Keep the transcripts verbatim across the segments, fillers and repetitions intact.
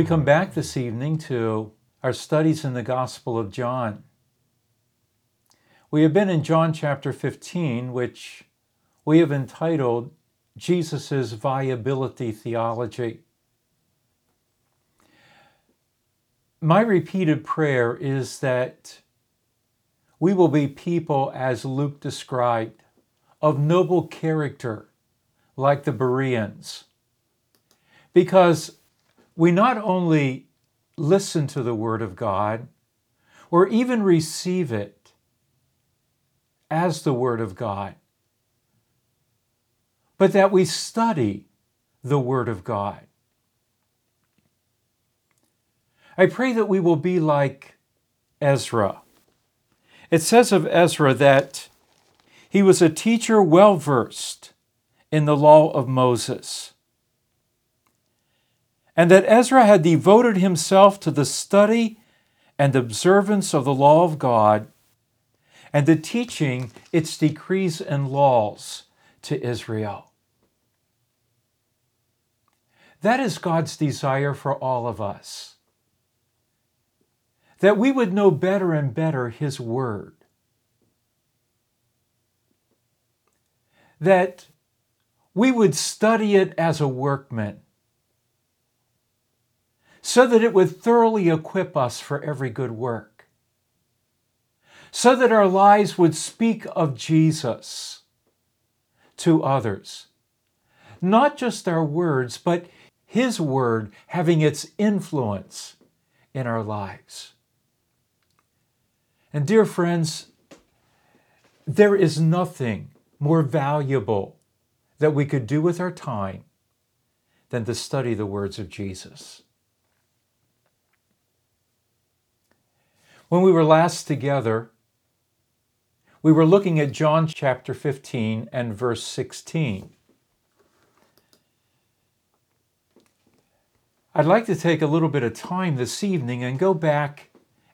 We come back this evening to our studies in the Gospel of John. We have been in John chapter fifteen, which we have entitled Jesus' Viability Theology. My repeated prayer is that we will be people, as Luke described, of noble character, like the Bereans, because we not only listen to the Word of God, or even receive it as the Word of God, but that we study the Word of God. I pray that we will be like Ezra. It says of Ezra that he was a teacher well-versed in the law of Moses, and that Ezra had devoted himself to the study and observance of the law of God and the teaching its decrees and laws to Israel. That is God's desire for all of us, that we would know better and better His Word, that we would study it as a workman, so that it would thoroughly equip us for every good work, so that our lives would speak of Jesus to others. Not just our words, but His Word having its influence in our lives. And dear friends, there is nothing more valuable that we could do with our time than to study the words of Jesus. When we were last together, we were looking at John chapter fifteen and verse sixteen. I'd like to take a little bit of time this evening and go back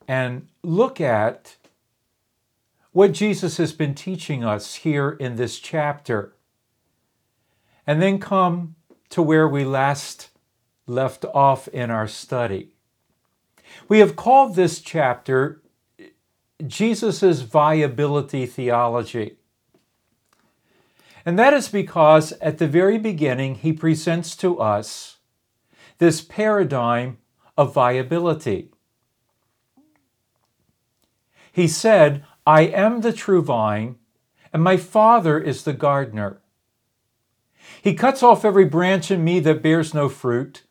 and look at what Jesus has been teaching us here in this chapter, and then come to where we last left off in our study. We have called this chapter Jesus' Viability Theology. And that is because at the very beginning, He presents to us this paradigm of viability. He said, "I am the true vine, and my Father is the gardener. He cuts off every branch in me that bears no fruit,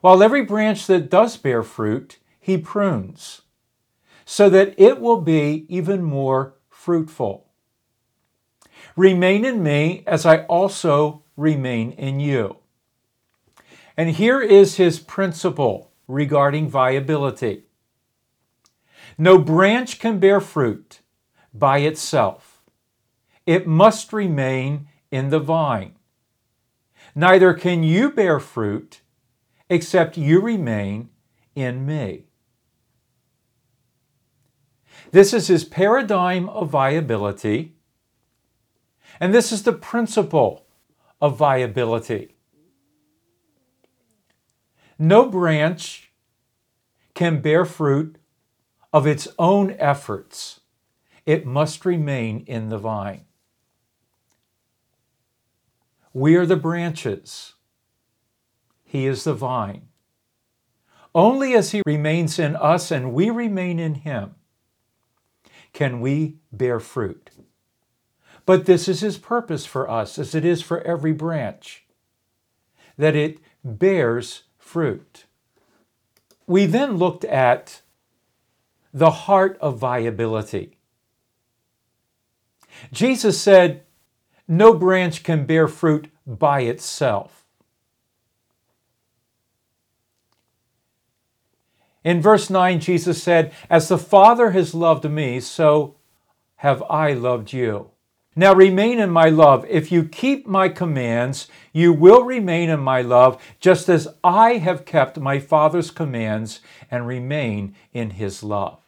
while every branch that does bear fruit, He prunes, so that it will be even more fruitful. Remain in me as I also remain in you." And here is His principle regarding viability. No branch can bear fruit by itself. It must remain in the vine. Neither can you bear fruit except you remain in me. This is His paradigm of viability, and this is the principle of viability. No branch can bear fruit of its own efforts. It must remain in the vine. We are the branches. He is the vine. Only as He remains in us and we remain in Him can we bear fruit. But this is His purpose for us, as it is for every branch, that it bears fruit. We then looked at the heart of viability. Jesus said, no branch can bear fruit by itself. In verse nine, Jesus said, "As the Father has loved me, so have I loved you. Now remain in my love. If you keep my commands, you will remain in my love, just as I have kept my Father's commands and remain in His love."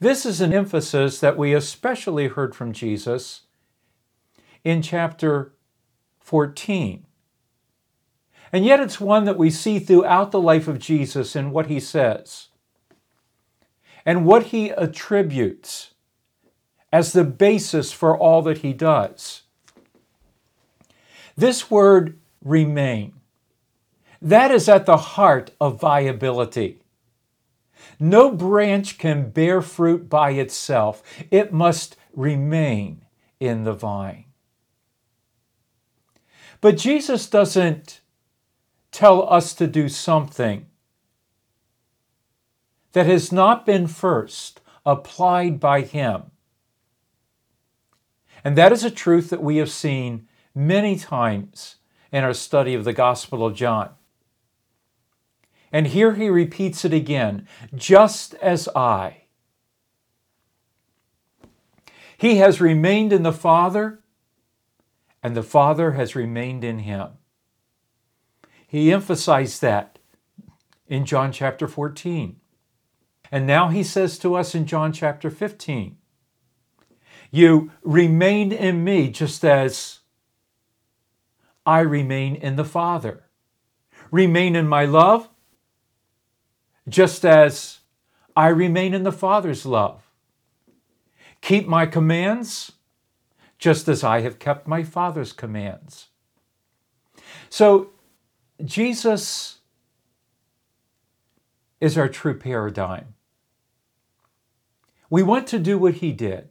This is an emphasis that we especially heard from Jesus in chapter fourteen, And yet it's one that we see throughout the life of Jesus in what he says and what he attributes as the basis for all that he does. This word, remain, that is at the heart of viability. No branch can bear fruit by itself. It must remain in the vine. But Jesus doesn't tell us to do something that has not been first applied by him. And that is a truth that we have seen many times in our study of the Gospel of John. And here he repeats it again, just as I. He has remained in the Father, and the Father has remained in him. He emphasized that in John chapter fourteen. And now he says to us in John chapter fifteen, you remain in me just as I remain in the Father. Remain in my love, just as I remain in the Father's love. Keep my commands, just as I have kept my Father's commands. So Jesus is our true paradigm. We want to do what he did.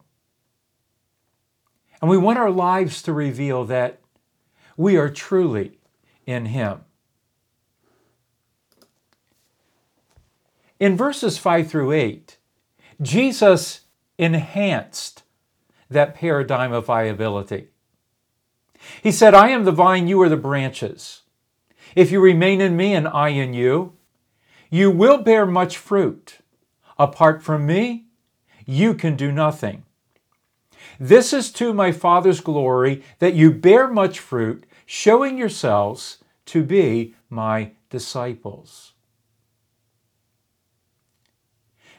And we want our lives to reveal that we are truly in him. In verses five through eight, Jesus enhanced that paradigm of viability. He said, I am the vine, you are the branches. If you remain in me and I in you, you will bear much fruit. Apart from me, you can do nothing. This is to my Father's glory, that you bear much fruit, showing yourselves to be my disciples.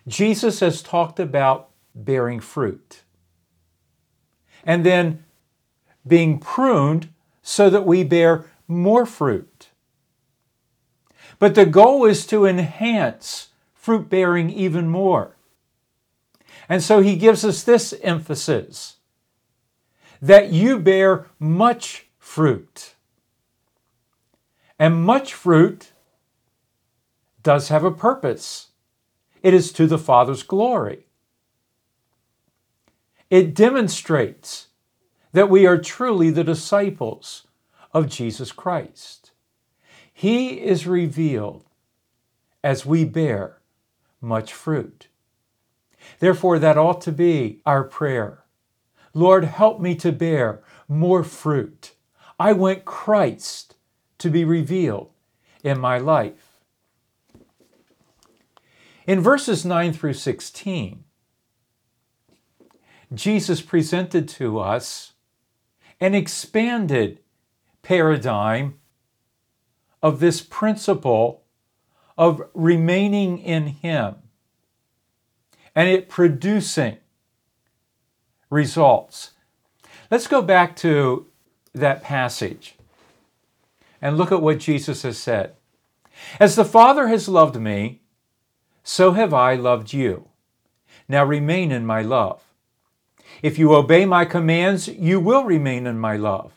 Jesus has talked about bearing fruit and then being pruned so that we bear more fruit. But the goal is to enhance fruit bearing even more. And so he gives us this emphasis, that you bear much fruit. And much fruit does have a purpose. It is to the Father's glory. It demonstrates that we are truly the disciples of Jesus Christ. He is revealed as we bear much fruit. Therefore, that ought to be our prayer. Lord, help me to bear more fruit. I want Christ to be revealed in my life. In verses nine through sixteen, Jesus presented to us an expanded paradigm of this principle of remaining in him and it producing results. Let's go back to that passage and look at what Jesus has said. As the Father has loved me, so have I loved you. Now remain in my love. If you obey my commands, you will remain in my love,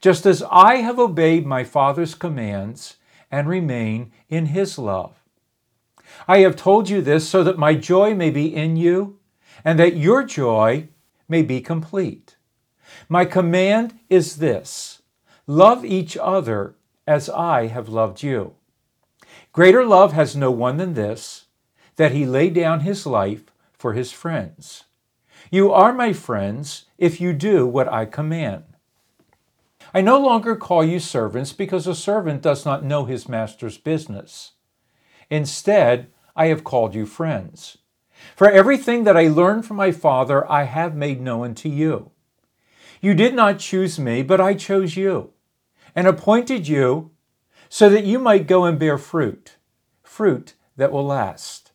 just as I have obeyed my Father's commands and remain in his love. I have told you this so that my joy may be in you and that your joy may be complete. My command is this, love each other as I have loved you. Greater love has no one than this, that he lay down his life for his friends. You are my friends if you do what I command. I no longer call you servants because a servant does not know his master's business. Instead, I have called you friends. For everything that I learned from my Father, I have made known to you. You did not choose me, but I chose you and appointed you so that you might go and bear fruit, fruit that will last.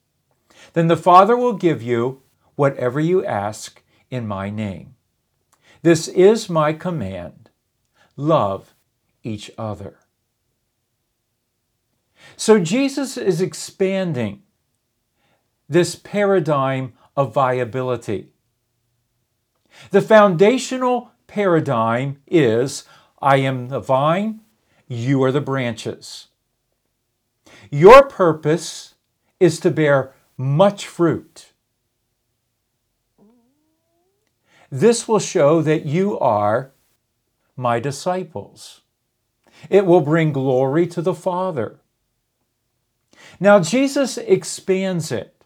Then the Father will give you whatever you ask in my name. This is my command. Love each other. So Jesus is expanding this paradigm of viability. The foundational paradigm is, I am the vine, you are the branches. Your purpose is to bear much fruit. This will show that you are my disciples. It will bring glory to the Father. Now Jesus expands it.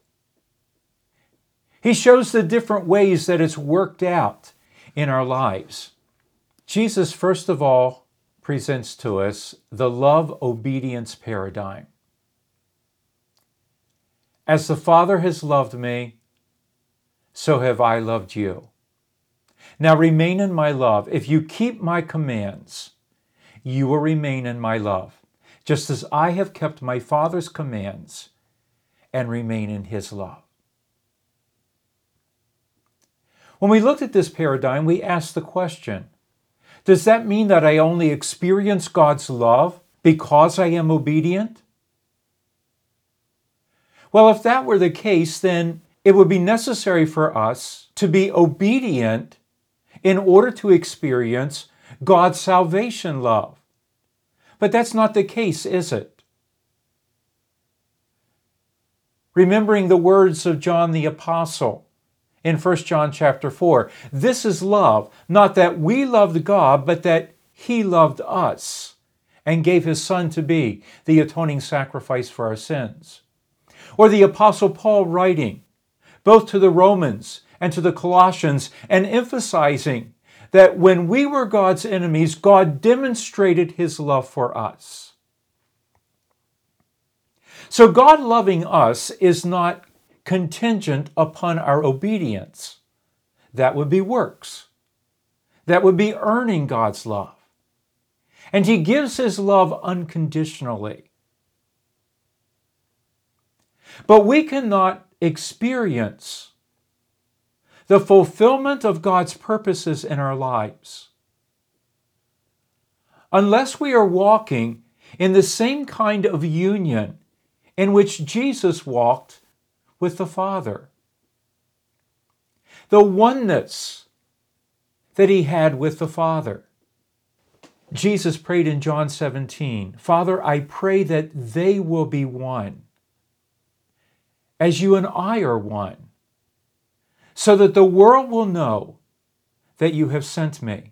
He shows the different ways that it's worked out in our lives. Jesus, first of all, presents to us the love-obedience paradigm. As the Father has loved me, so have I loved you. Now remain in my love. If you keep my commands, you will remain in my love, just as I have kept my Father's commands and remain in his love. When we looked at this paradigm, we asked the question, does that mean that I only experience God's love because I am obedient? Well, if that were the case, then it would be necessary for us to be obedient in order to experience God's salvation love. But that's not the case, is it? Remembering the words of John the Apostle in First John chapter four, this is love, not that we loved God, but that he loved us and gave his Son to be the atoning sacrifice for our sins. Or the Apostle Paul writing, both to the Romans and to the Colossians, and emphasizing that when we were God's enemies, God demonstrated his love for us. So God loving us is not contingent upon our obedience. That would be works. That would be earning God's love. And he gives his love unconditionally. But we cannot experience the fulfillment of God's purposes in our lives unless we are walking in the same kind of union in which Jesus walked with the Father. The oneness that he had with the Father. Jesus prayed in John seventeen, Father, I pray that they will be one, as you and I are one, so that the world will know that you have sent me.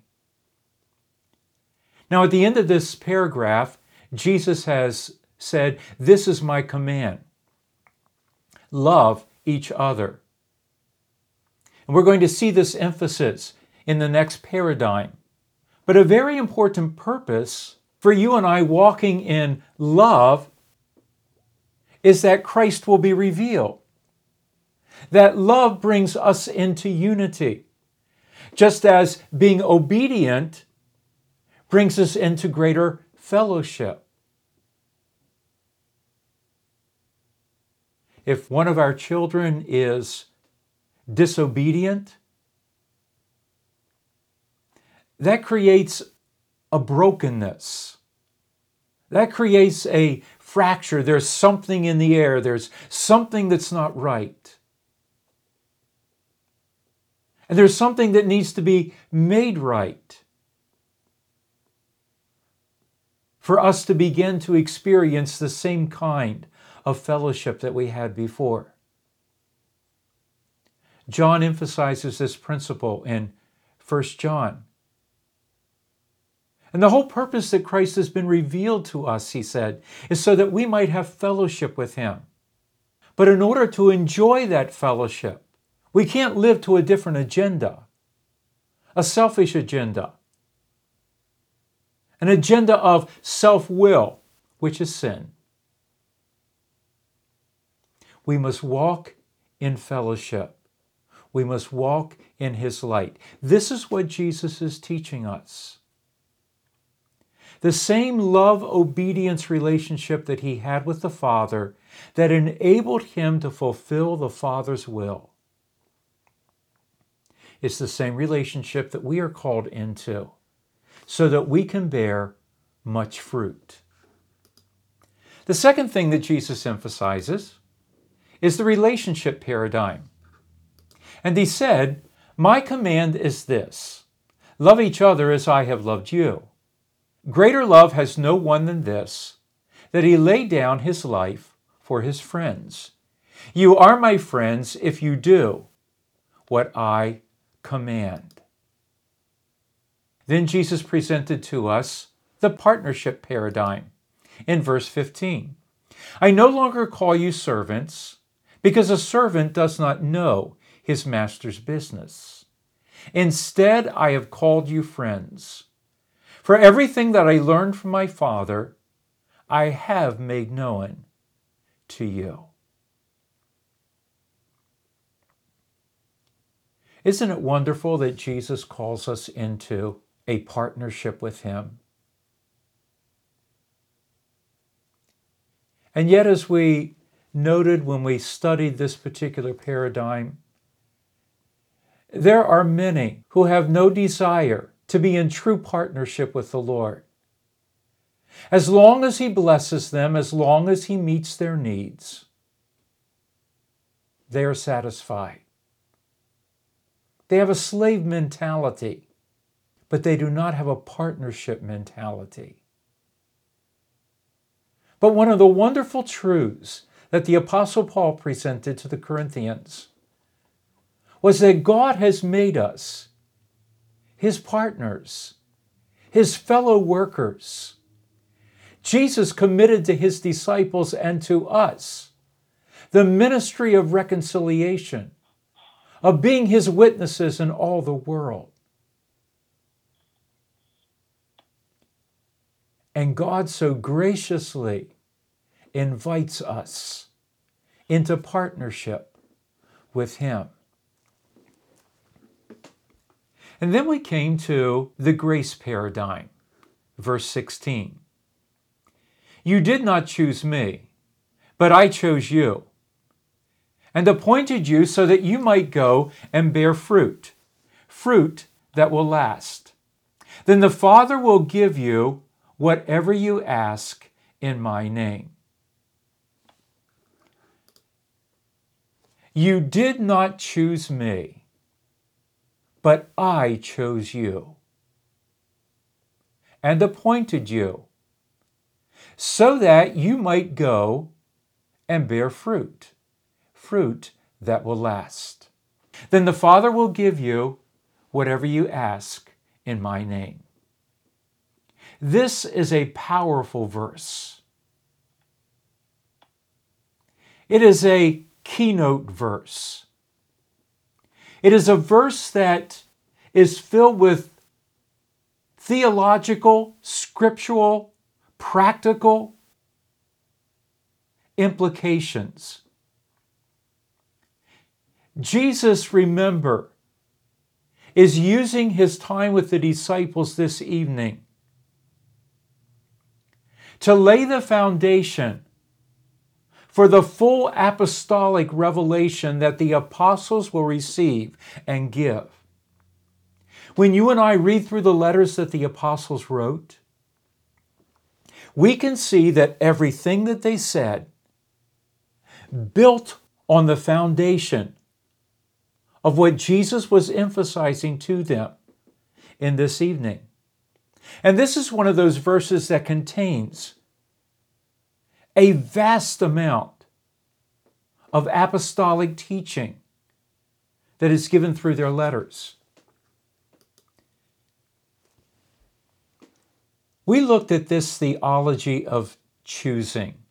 Now, at the end of this paragraph, Jesus has said, this is my command. Love each other. And we're going to see this emphasis in the next paradigm. But a very important purpose for you and I walking in love is that Christ will be revealed. That love brings us into unity, just as being obedient brings us into greater fellowship. If one of our children is disobedient, that creates a brokenness. That creates a fracture. There's something in the air. There's something that's not right. And there's something that needs to be made right for us to begin to experience the same kind of fellowship that we had before. John emphasizes this principle in First John. And the whole purpose that Christ has been revealed to us, he said, is so that we might have fellowship with him. But in order to enjoy that fellowship, we can't live to a different agenda, a selfish agenda, an agenda of self-will, which is sin. We must walk in fellowship. We must walk in his light. This is what Jesus is teaching us. The same love-obedience relationship that he had with the Father that enabled him to fulfill the Father's will. It's the same relationship that we are called into so that we can bear much fruit. The second thing that Jesus emphasizes is the relationship paradigm. And he said, "My command is this, love each other as I have loved you. Greater love has no one than this, that he laid down his life for his friends. You are my friends if you do what I command." Then Jesus presented to us the partnership paradigm in verse fifteen. "I no longer call you servants, because a servant does not know his master's business. Instead, I have called you friends. For everything that I learned from my Father, I have made known to you." Isn't it wonderful that Jesus calls us into a partnership with him? And yet, as we noted when we studied this particular paradigm, there are many who have no desire to be in true partnership with the Lord. As long as he blesses them, as long as he meets their needs, they are satisfied. They have a slave mentality, but they do not have a partnership mentality. But one of the wonderful truths that the Apostle Paul presented to the Corinthians was that God has made us his partners, his fellow workers. Jesus committed to his disciples and to us the ministry of reconciliation, of being his witnesses in all the world. And God so graciously invites us into partnership with him. And then we came to the grace paradigm, verse sixteen. "You did not choose me, but I chose you, and appointed you so that you might go and bear fruit, fruit that will last. Then the Father will give you whatever you ask in my name." You did not choose me, but I chose you and appointed you so that you might go and bear fruit, fruit that will last. Then the Father will give you whatever you ask in my name. This is a powerful verse. It is a keynote verse. It is a verse that is filled with theological, scriptural, practical implications. Jesus, remember, is using his time with the disciples this evening to lay the foundation for the full apostolic revelation that the apostles will receive and give. When you and I read through the letters that the apostles wrote, we can see that everything that they said built on the foundation of what Jesus was emphasizing to them in this evening. And this is one of those verses that contains a vast amount of apostolic teaching that is given through their letters. We looked at this theology of choosing.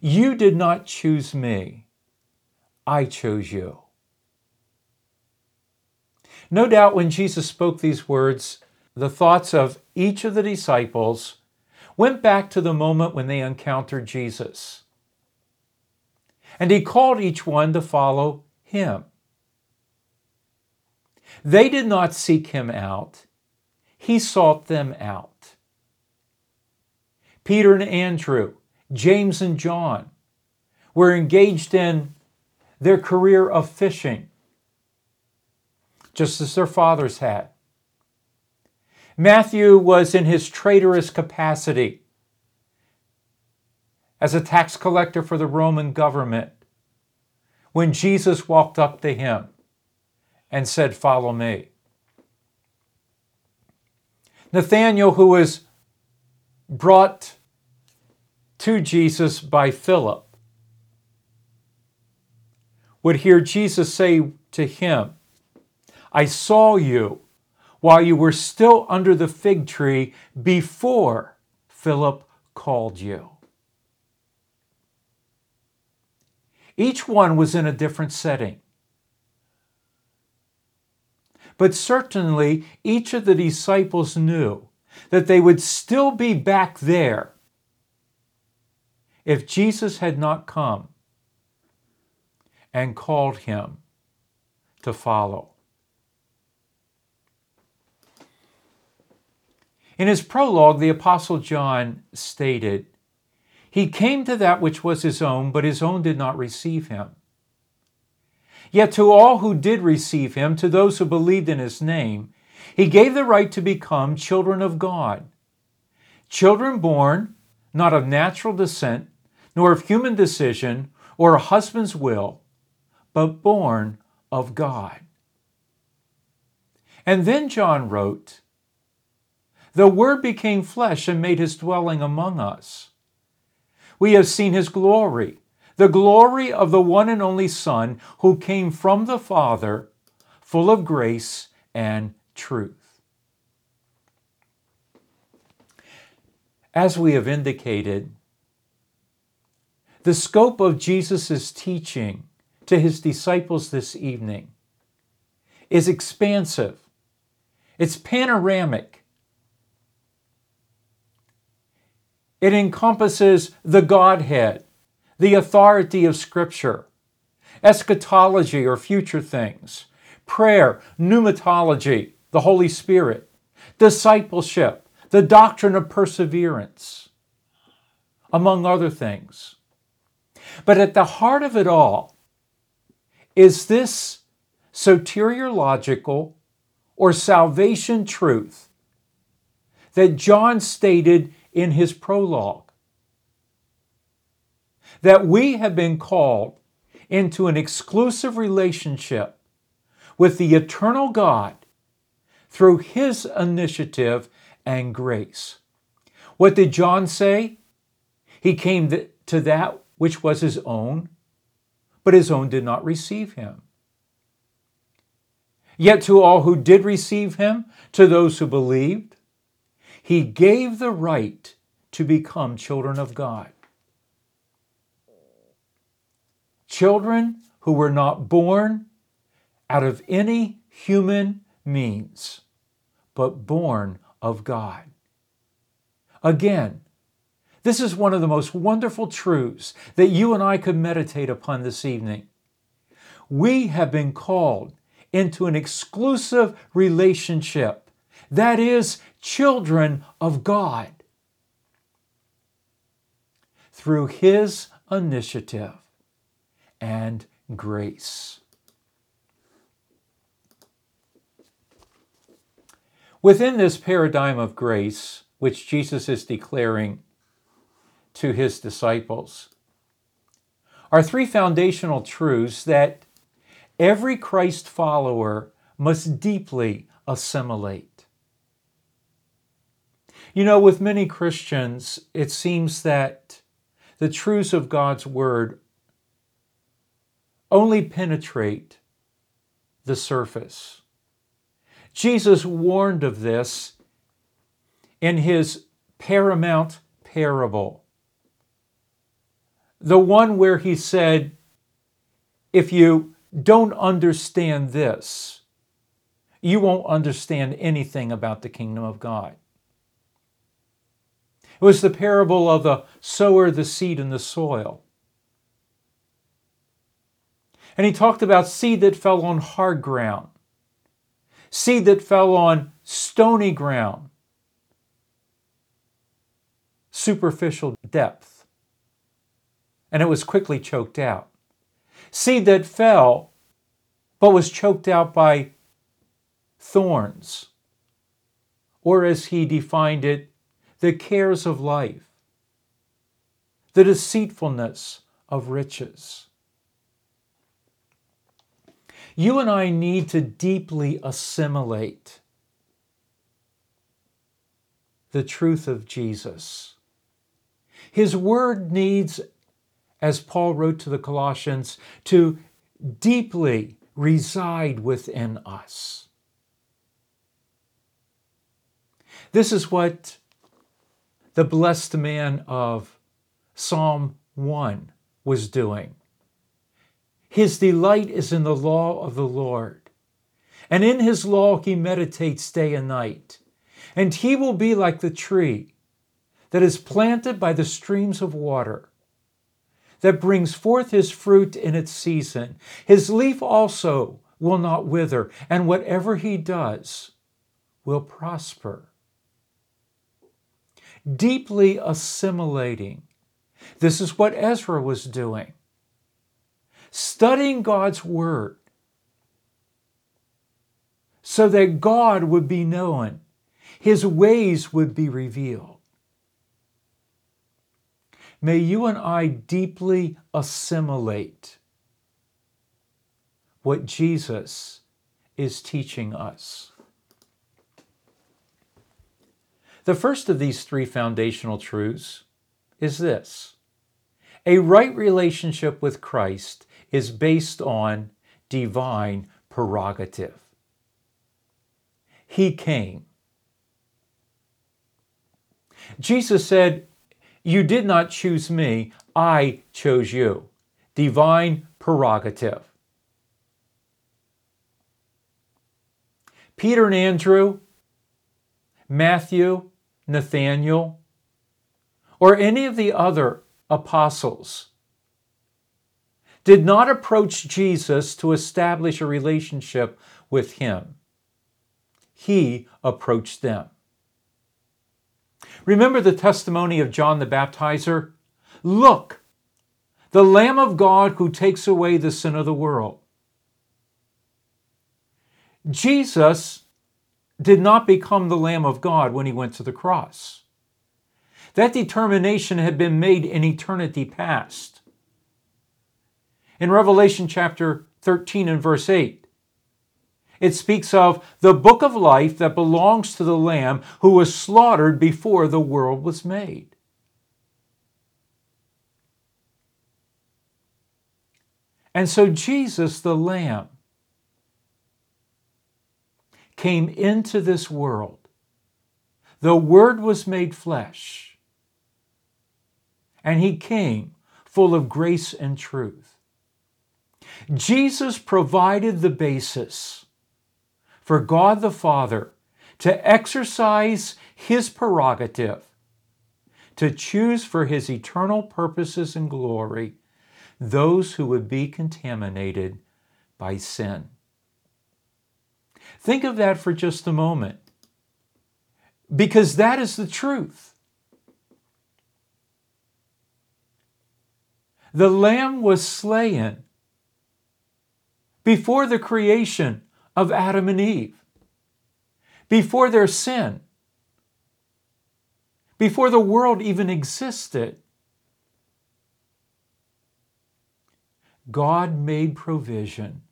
You did not choose me, I chose you. No doubt when Jesus spoke these words, the thoughts of each of the disciples went back to the moment when they encountered Jesus. And he called each one to follow him. They did not seek him out. He sought them out. Peter and Andrew, James and John were engaged in their career of fishing, just as their fathers had. Matthew was in his traitorous capacity, as a tax collector for the Roman government, when Jesus walked up to him and said, "Follow me." Nathanael, who was brought to Jesus by Philip, would hear Jesus say to him, "I saw you while you were still under the fig tree before Philip called you." Each one was in a different setting. But certainly each of the disciples knew that they would still be back there if Jesus had not come and called him to follow. In his prologue, the Apostle John stated, "He came to that which was his own, but his own did not receive him. Yet to all who did receive him, to those who believed in his name, he gave the right to become children of God, children born not of natural descent, nor of human decision, or a husband's will, but born of God." And then John wrote, "The Word became flesh and made his dwelling among us. We have seen his glory, the glory of the one and only Son who came from the Father, full of grace and truth." As we have indicated, the scope of Jesus' teaching to his disciples this evening is expansive. It's panoramic. It encompasses the Godhead, the authority of Scripture, eschatology or future things, prayer, pneumatology, the Holy Spirit, discipleship, the doctrine of perseverance, among other things. But at the heart of it all is this soteriological or salvation truth that John stated in his prologue, that we have been called into an exclusive relationship with the eternal God through his initiative and grace. What did John say? He came to that which was his own, but his own did not receive him. Yet to all who did receive him, to those who believed, he gave the right to become children of God. Children who were not born out of any human means, but born of God. Again, this is one of the most wonderful truths that you and I could meditate upon this evening. We have been called into an exclusive relationship, that is, children of God, through his initiative and grace. Within this paradigm of grace, which Jesus is declaring to his disciples, are three foundational truths that every Christ follower must deeply assimilate. You know, with many Christians, it seems that the truths of God's Word only penetrate the surface. Jesus warned of this in his paramount parable, the one where he said, "If you don't understand this, you won't understand anything about the kingdom of God." It was the parable of the sower, the seed, and the soil. And he talked about seed that fell on hard ground, seed that fell on stony ground, superficial depth, and it was quickly choked out. Seed that fell, but was choked out by thorns, or as he defined it, the cares of life, the deceitfulness of riches. You and I need to deeply assimilate the truth of Jesus. His word needs, as Paul wrote to the Colossians, to deeply reside within us. This is what the blessed man of Psalm one was doing. His delight is in the law of the Lord, and in his law he meditates day and night. And he will be like the tree that is planted by the streams of water, that brings forth his fruit in its season. His leaf also will not wither, and whatever he does will prosper. Deeply assimilating. This is what Ezra was doing. Studying God's word so that God would be known, his ways would be revealed. May you and I deeply assimilate what Jesus is teaching us. The first of these three foundational truths is this: a right relationship with Christ is based on divine prerogative. He came. Jesus said, "You did not choose me, I chose you." Divine prerogative. Peter and Andrew, Matthew, Nathaniel, or any of the other apostles did not approach Jesus to establish a relationship with him. He approached them. Remember the testimony of John the Baptizer? "Look, the Lamb of God who takes away the sin of the world." Jesus did not become the Lamb of God when he went to the cross. That determination had been made in eternity past. In Revelation chapter thirteen and verse eight, it speaks of the book of life that belongs to the Lamb who was slaughtered before the world was made. And so Jesus, the Lamb, came into this world. The Word was made flesh, and he came full of grace and truth. Jesus provided the basis for God the Father to exercise his prerogative, to choose for his eternal purposes and glory those who would be contaminated by sin. Think of that for just a moment, because that is the truth. The Lamb was slain before the creation of Adam and Eve, before their sin, before the world even existed. God made provision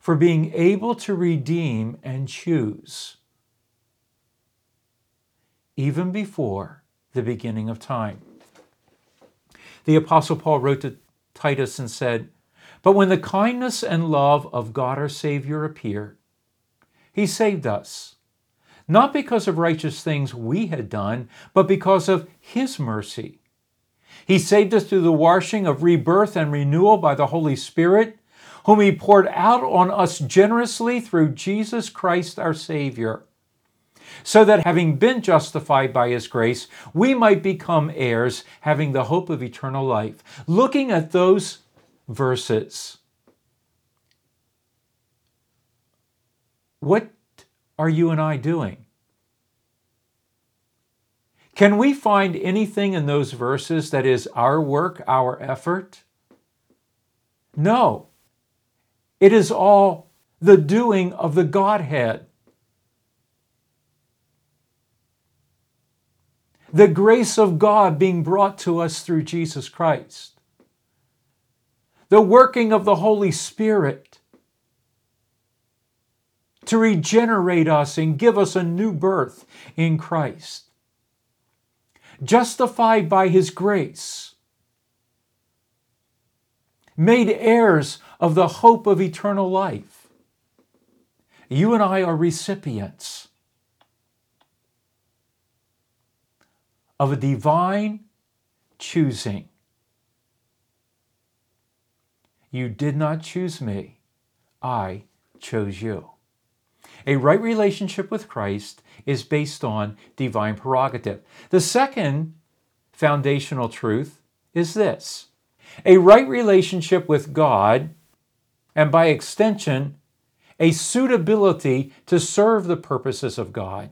for being able to redeem and choose even before the beginning of time. The Apostle Paul wrote to Titus and said, "But when the kindness and love of God our Savior appeared, he saved us, not because of righteous things we had done, but because of his mercy. He saved us through the washing of rebirth and renewal by the Holy Spirit, whom he poured out on us generously through Jesus Christ our Savior, so that having been justified by his grace, we might become heirs, having the hope of eternal life." Looking at those verses, what are you and I doing? Can we find anything in those verses that is our work, our effort? No. It is all the doing of the Godhead. the grace of God being brought to us through Jesus Christ, the working of the Holy Spirit to regenerate us and give us a new birth in Christ, justified by His grace, made heirs of the hope of eternal life. You and I are recipients of a divine choosing. You did not choose me, I chose you. A right relationship with Christ is based on divine prerogative. The second foundational truth is this: a right relationship with God, and by extension, a suitability to serve the purposes of God,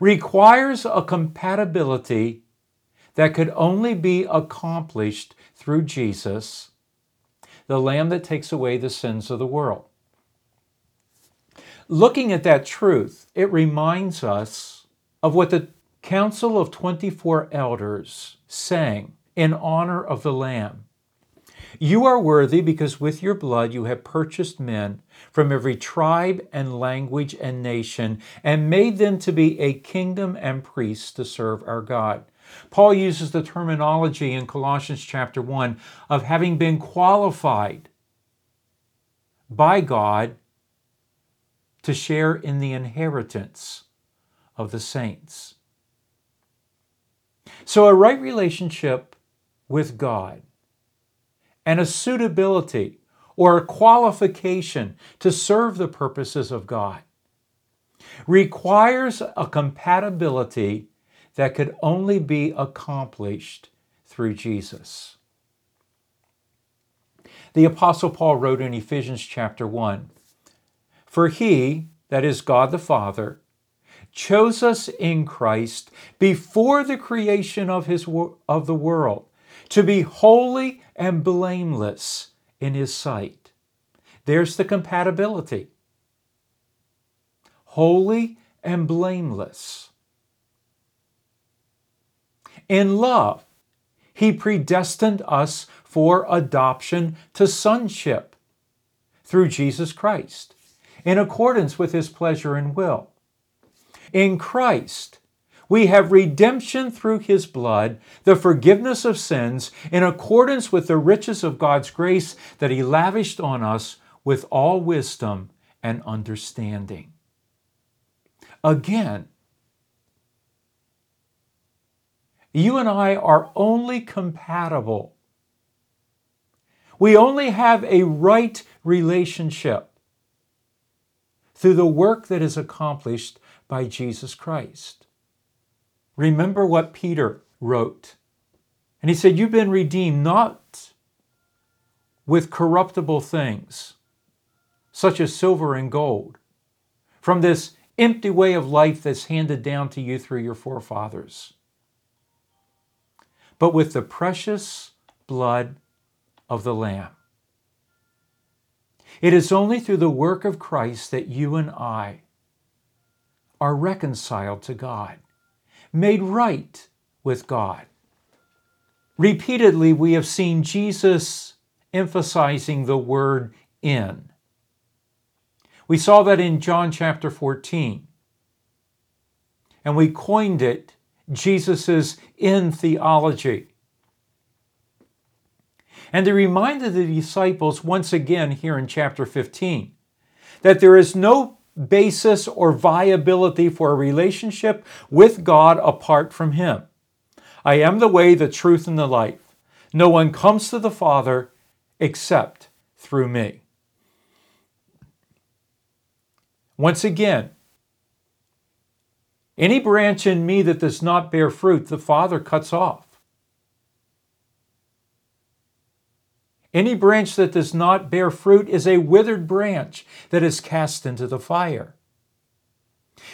requires a compatibility that could only be accomplished through Jesus, the Lamb that takes away the sins of the world. Looking at that truth, it reminds us of what the Council of twenty-four Elders sang in honor of the Lamb. You are worthy because with your blood you have purchased men from every tribe and language and nation and made them to be a kingdom and priests to serve our God. Paul uses the terminology in Colossians chapter one of having been qualified by God to share in the inheritance of the saints. So a right relationship with God and a suitability or a qualification to serve the purposes of God requires a compatibility that could only be accomplished through Jesus. The Apostle Paul wrote in Ephesians chapter one, "For He," that is God the Father, "chose us in Christ before the creation of His of the world, to be holy and blameless in His sight." There's the compatibility. Holy and blameless. In love, He predestined us for adoption to sonship through Jesus Christ, in accordance with His pleasure and will. In Christ, we have redemption through His blood, the forgiveness of sins, in accordance with the riches of God's grace that He lavished on us with all wisdom and understanding. Again, you and I are only compatible. We only have a right relationship through the work that is accomplished by Jesus Christ. Remember what Peter wrote. And he said, "You've been redeemed not with corruptible things, such as silver and gold, from this empty way of life that's handed down to you through your forefathers, but with the precious blood of the Lamb." It is only through the work of Christ that you and I are reconciled to God, made right with God. Repeatedly, we have seen Jesus emphasizing the word "in." We saw that in John chapter fourteen, and we coined it Jesus's "in" theology. And He reminded the disciples once again here in chapter fifteen that there is no basis or viability for a relationship with God apart from Him. "I am the way, the truth, and the life. No one comes to the Father except through me." Once again, "Any branch in me that does not bear fruit, the Father cuts off. Any branch that does not bear fruit is a withered branch that is cast into the fire."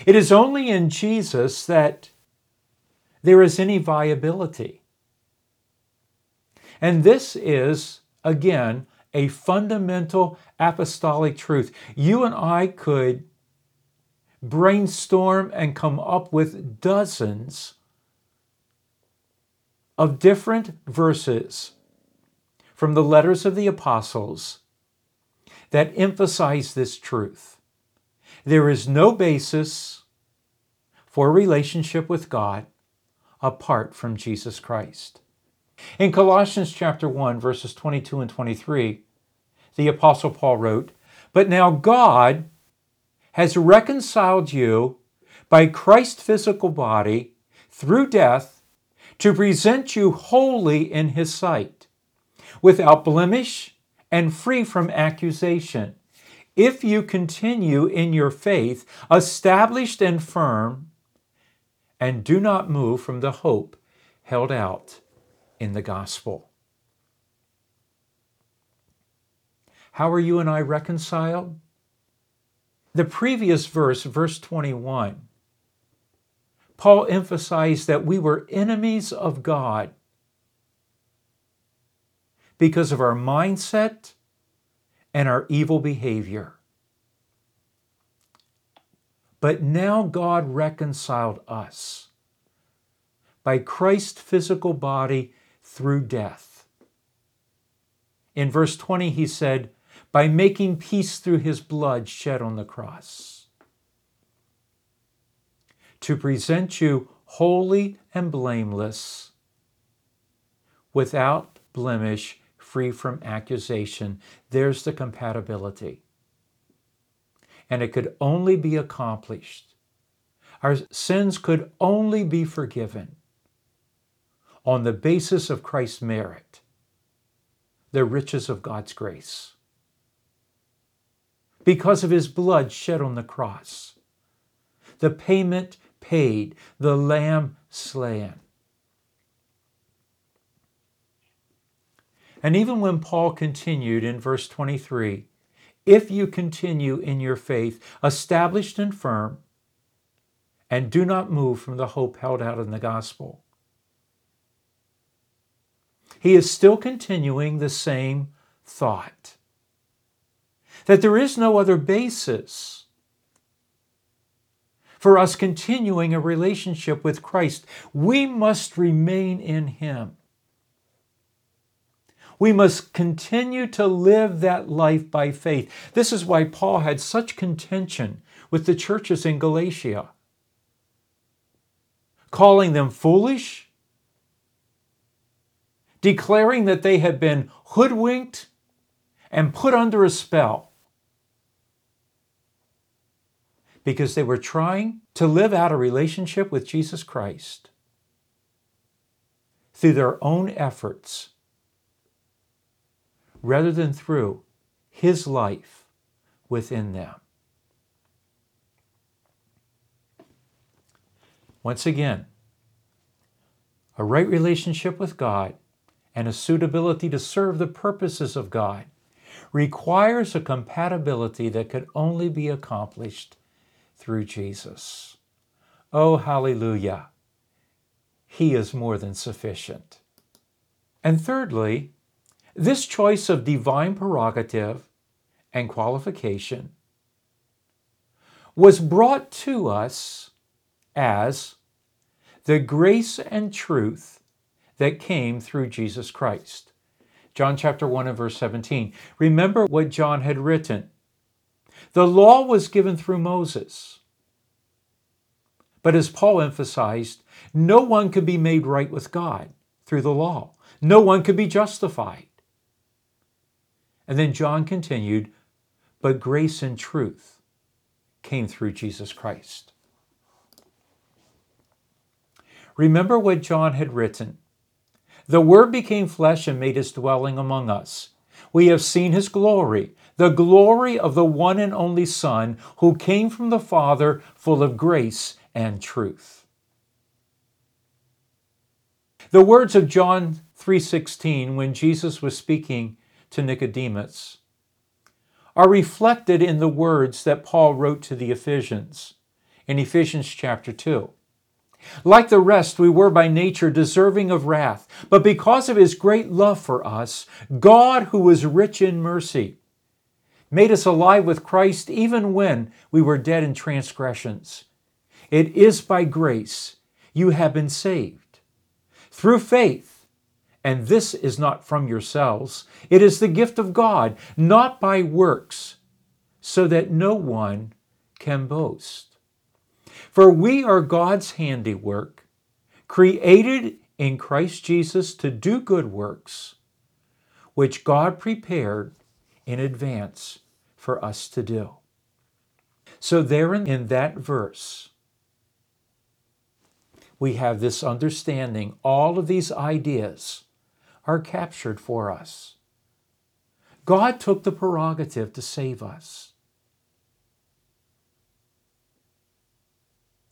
It is only in Jesus that there is any viability. And this is, again, a fundamental apostolic truth. You and I could brainstorm and come up with dozens of different verses from the letters of the apostles that emphasize this truth. There is no basis for relationship with God apart from Jesus Christ. In Colossians chapter one, verses twenty-two and twenty-three, the Apostle Paul wrote, "But now God has reconciled you by Christ's physical body through death to present you wholly in His sight, without blemish and free from accusation, if you continue in your faith, established and firm, and do not move from the hope held out in the gospel." How are you and I reconciled? The previous verse, verse twenty-one, Paul emphasized that we were enemies of God because of our mindset and our evil behavior. But now God reconciled us by Christ's physical body through death. In verse twenty, he said, by making peace through His blood shed on the cross, to present you holy and blameless, without blemish, free from accusation. There's the compatibility. And it could only be accomplished. Our sins could only be forgiven on the basis of Christ's merit, the riches of God's grace, because of His blood shed on the cross, the payment paid, the Lamb slain. And even when Paul continued in verse twenty-three, if you continue in your faith, established and firm, and do not move from the hope held out in the gospel, he is still continuing the same thought, that there is no other basis for us continuing a relationship with Christ. We must remain in Him. We must continue to live that life by faith. This is why Paul had such contention with the churches in Galatia, calling them foolish, declaring that they had been hoodwinked and put under a spell, because they were trying to live out a relationship with Jesus Christ through their own efforts rather than through His life within them. Once again, a right relationship with God and a suitability to serve the purposes of God requires a compatibility that could only be accomplished through Jesus. Oh, hallelujah. He is more than sufficient. And thirdly, this choice of divine prerogative and qualification was brought to us as the grace and truth that came through Jesus Christ. John chapter one and verse seventeen. Remember what John had written. The law was given through Moses. But as Paul emphasized, no one could be made right with God through the law. No one could be justified. And then John continued, but grace and truth came through Jesus Christ. Remember what John had written. The Word became flesh and made His dwelling among us. We have seen His glory, the glory of the one and only Son who came from the Father, full of grace and truth. The words of John three sixteen, when Jesus was speaking to Nicodemus, are reflected in the words that Paul wrote to the Ephesians in Ephesians chapter two. Like the rest, we were by nature deserving of wrath, but because of His great love for us, God, who was rich in mercy, made us alive with Christ even when we were dead in transgressions. It is by grace you have been saved, through faith. And this is not from yourselves. It is the gift of God, not by works, so that no one can boast. For we are God's handiwork, created in Christ Jesus to do good works, which God prepared in advance for us to do. So there in that verse, we have this understanding. All of these ideas are captured for us. God took the prerogative to save us.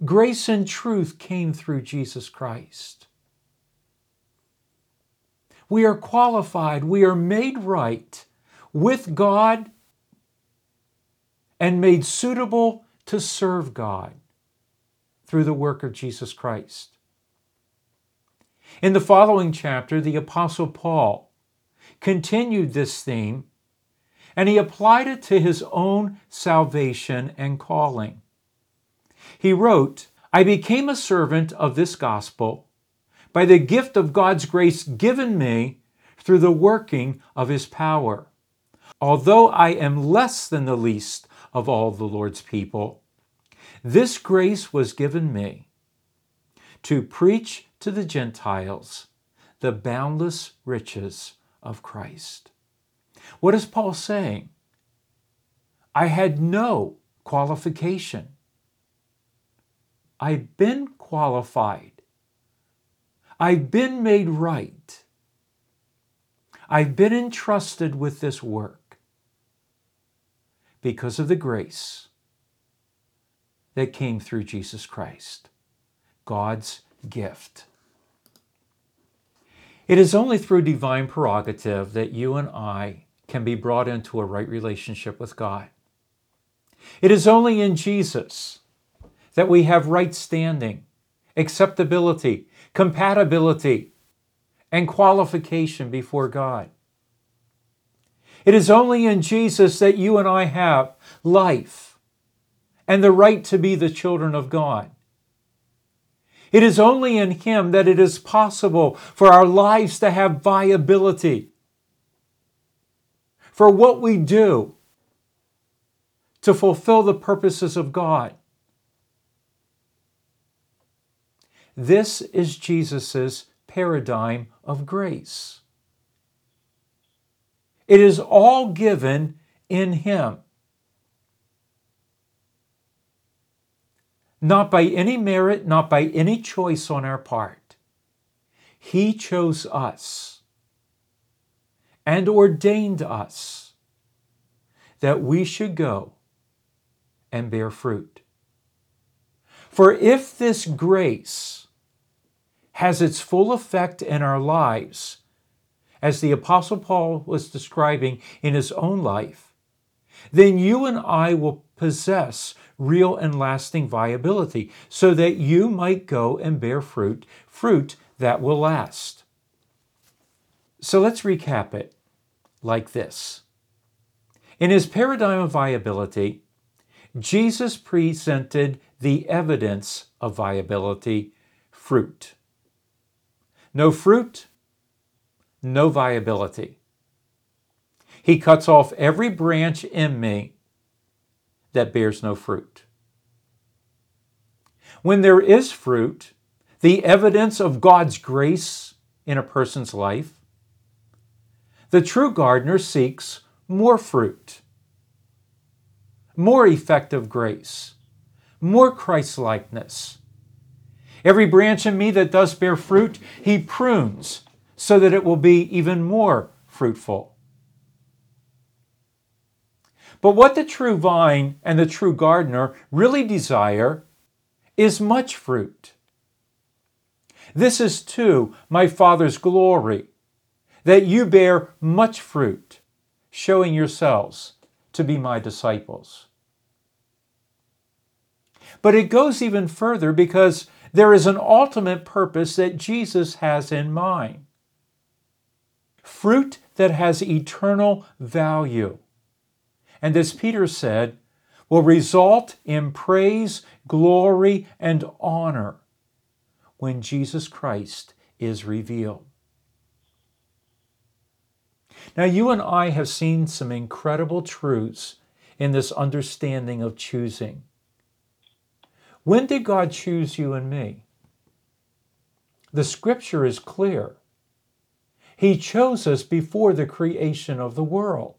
Grace and truth came through Jesus Christ. We are qualified, we are made right with God and made suitable to serve God through the work of Jesus Christ. In the following chapter, the Apostle Paul continued this theme, and he applied it to his own salvation and calling. He wrote, "I became a servant of this gospel by the gift of God's grace given me through the working of his power. Although I am less than the least of all the Lord's people, this grace was given me to preach to the Gentiles the boundless riches of Christ." What is Paul saying? I had no qualification. I've been qualified. I've been made right. I've been entrusted with this work because of the grace that came through Jesus Christ, God's gift. It is only through divine prerogative that you and I can be brought into a right relationship with God. It is only in Jesus that we have right standing, acceptability, compatibility, and qualification before God. It is only in Jesus that you and I have life and the right to be the children of God. It is only in Him that it is possible for our lives to have viability, for what we do to fulfill the purposes of God. This is Jesus' paradigm of grace. It is all given in Him. Not by any merit, not by any choice on our part. He chose us and ordained us that we should go and bear fruit. For if this grace has its full effect in our lives, as the Apostle Paul was describing in his own life, then you and I will possess real and lasting viability so that you might go and bear fruit, fruit that will last. So let's recap it like this. In his paradigm of viability, Jesus presented the evidence of viability, fruit. No fruit, no viability. He cuts off every branch in me that bears no fruit. When there is fruit, the evidence of God's grace in a person's life, the true gardener seeks more fruit, more effective grace, more Christ-likeness. Every branch in me that does bear fruit, He prunes so that it will be even more fruitful. But what the true vine and the true gardener really desire is much fruit. This is too my Father's glory, that you bear much fruit, showing yourselves to be my disciples. But it goes even further because there is an ultimate purpose that Jesus has in mind. Fruit that has eternal value. And as Peter said, will result in praise, glory, and honor when Jesus Christ is revealed. Now, you and I have seen some incredible truths in this understanding of choosing. When did God choose you and me? The scripture is clear. He chose us before the creation of the world.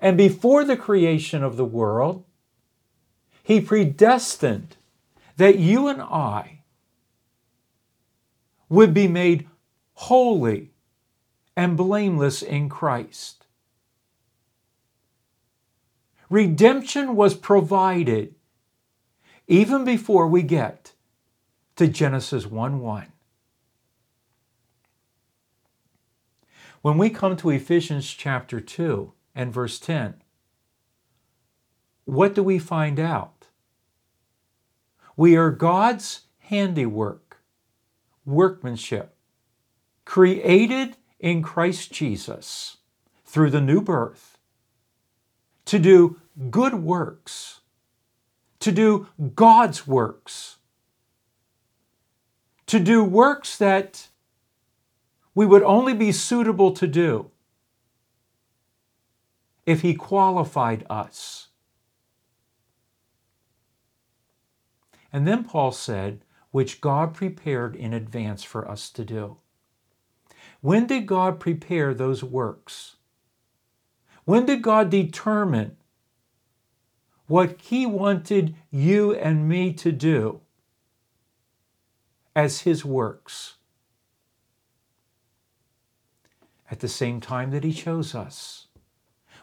And before the creation of the world, He predestined that you and I would be made holy and blameless in Christ. Redemption was provided even before we get to Genesis one one. When we come to Ephesians chapter two and verse ten, what do we find out? We are God's handiwork, workmanship, created in Christ Jesus through the new birth, to do good works, to do God's works, to do works that we would only be suitable to do if He qualified us. And then Paul said, which God prepared in advance for us to do. When did God prepare those works? When did God determine what He wanted you and me to do as His works? At the same time that He chose us,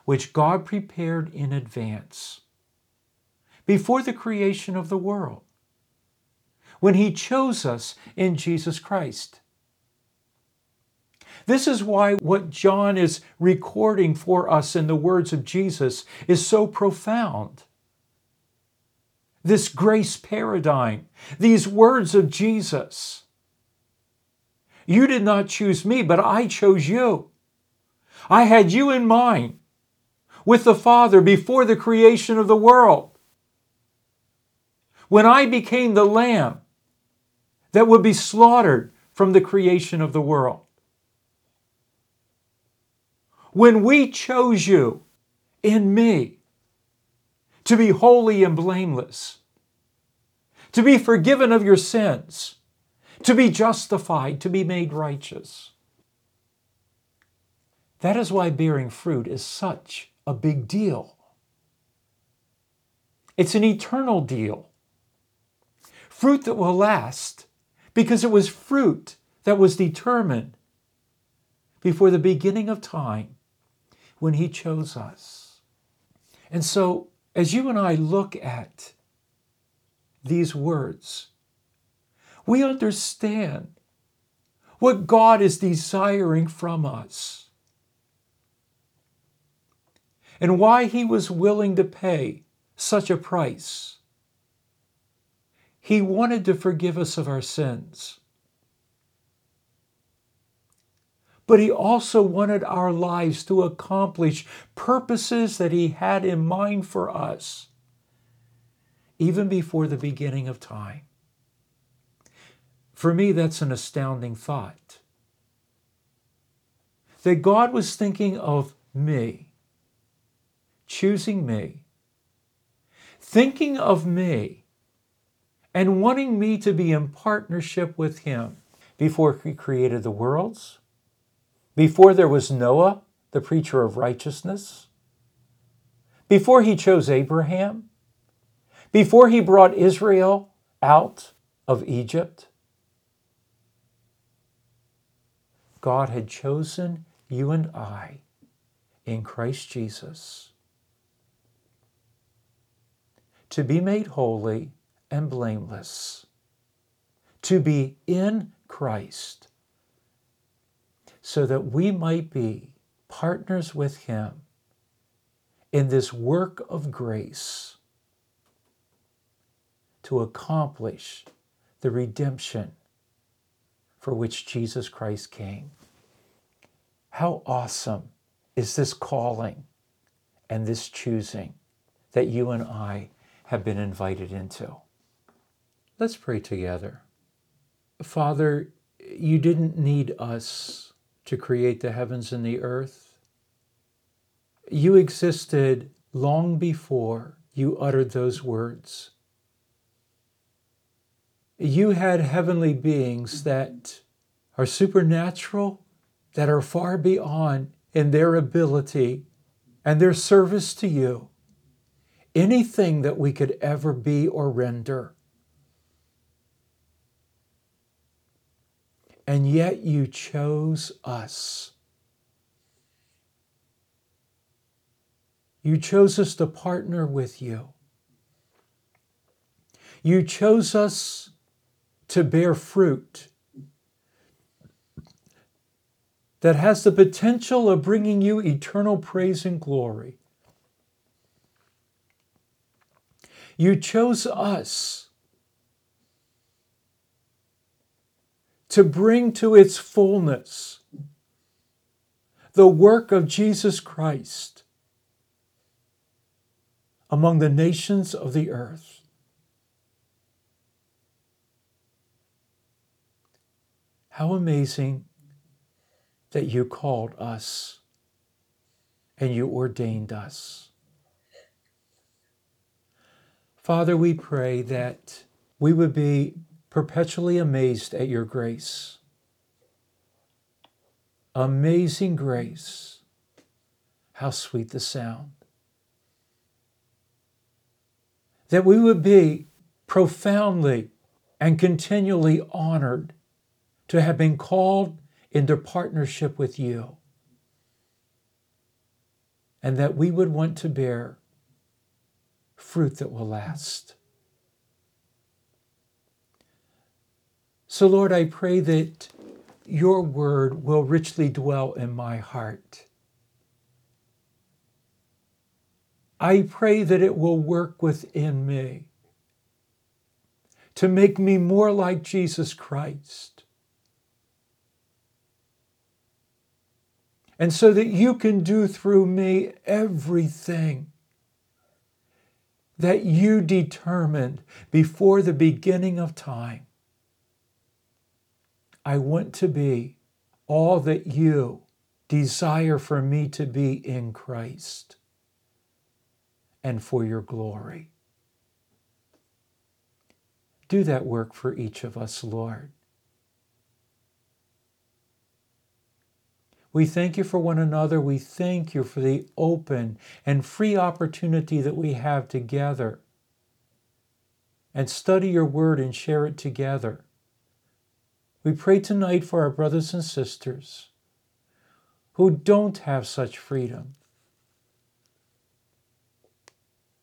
which God prepared in advance, before the creation of the world, when He chose us in Jesus Christ. This is why what John is recording for us in the words of Jesus is so profound. This grace paradigm, these words of Jesus. You did not choose me, but I chose you. I had you in mind with the Father before the creation of the world. When I became the Lamb that would be slaughtered from the creation of the world. When we chose you in me to be holy and blameless, to be forgiven of your sins, to be justified, to be made righteous. That is why bearing fruit is such a big deal. It's an eternal deal. Fruit that will last, because it was fruit that was determined before the beginning of time when He chose us. And so, as you and I look at these words, we understand what God is desiring from us, and why He was willing to pay such a price. He wanted to forgive us of our sins. But He also wanted our lives to accomplish purposes that He had in mind for us, even before the beginning of time. For me, that's an astounding thought. That God was thinking of me, choosing me, thinking of me, and wanting me to be in partnership with Him before He created the worlds, before there was Noah, the preacher of righteousness, before He chose Abraham, before He brought Israel out of Egypt. God had chosen you and I in Christ Jesus to be made holy and blameless, to be in Christ, so that we might be partners with Him in this work of grace to accomplish the redemption for which Jesus Christ came. How awesome is this calling and this choosing that you and I have been invited into. Let's pray together. Father, you didn't need us to create the heavens and the earth. You existed long before you uttered those words. You had heavenly beings that are supernatural, that are far beyond in their ability and their service to you, anything that we could ever be or render. And yet you chose us. You chose us to partner with you. You chose us to bear fruit that has the potential of bringing you eternal praise and glory. You chose us to bring to its fullness the work of Jesus Christ among the nations of the earth. How amazing that you called us and you ordained us. Father, we pray that we would be perpetually amazed at your grace. Amazing grace. How sweet the sound. That we would be profoundly and continually honored to have been called into partnership with you, and that we would want to bear fruit that will last. So, Lord, I pray that your word will richly dwell in my heart. I pray that it will work within me to make me more like Jesus Christ, and so that you can do through me everything that you determined before the beginning of time. I want to be all that you desire for me to be in Christ and for your glory. Do that work for each of us, Lord. We thank you for one another. We thank you for the open and free opportunity that we have to gather and study your word and share it together. We pray tonight for our brothers and sisters who don't have such freedom.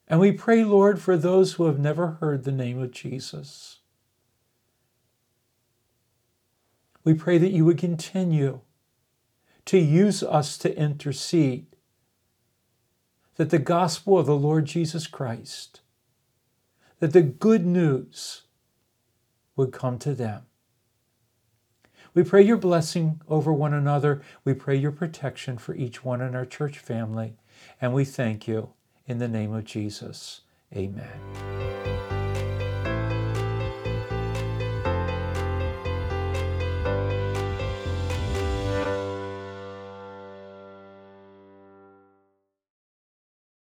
And we pray, Lord, for those who have never heard the name of Jesus. We pray that you would continue to use us to intercede, that the gospel of the Lord Jesus Christ, that the good news would come to them. We pray your blessing over one another. We pray your protection for each one in our church family. And we thank you in the name of Jesus. Amen.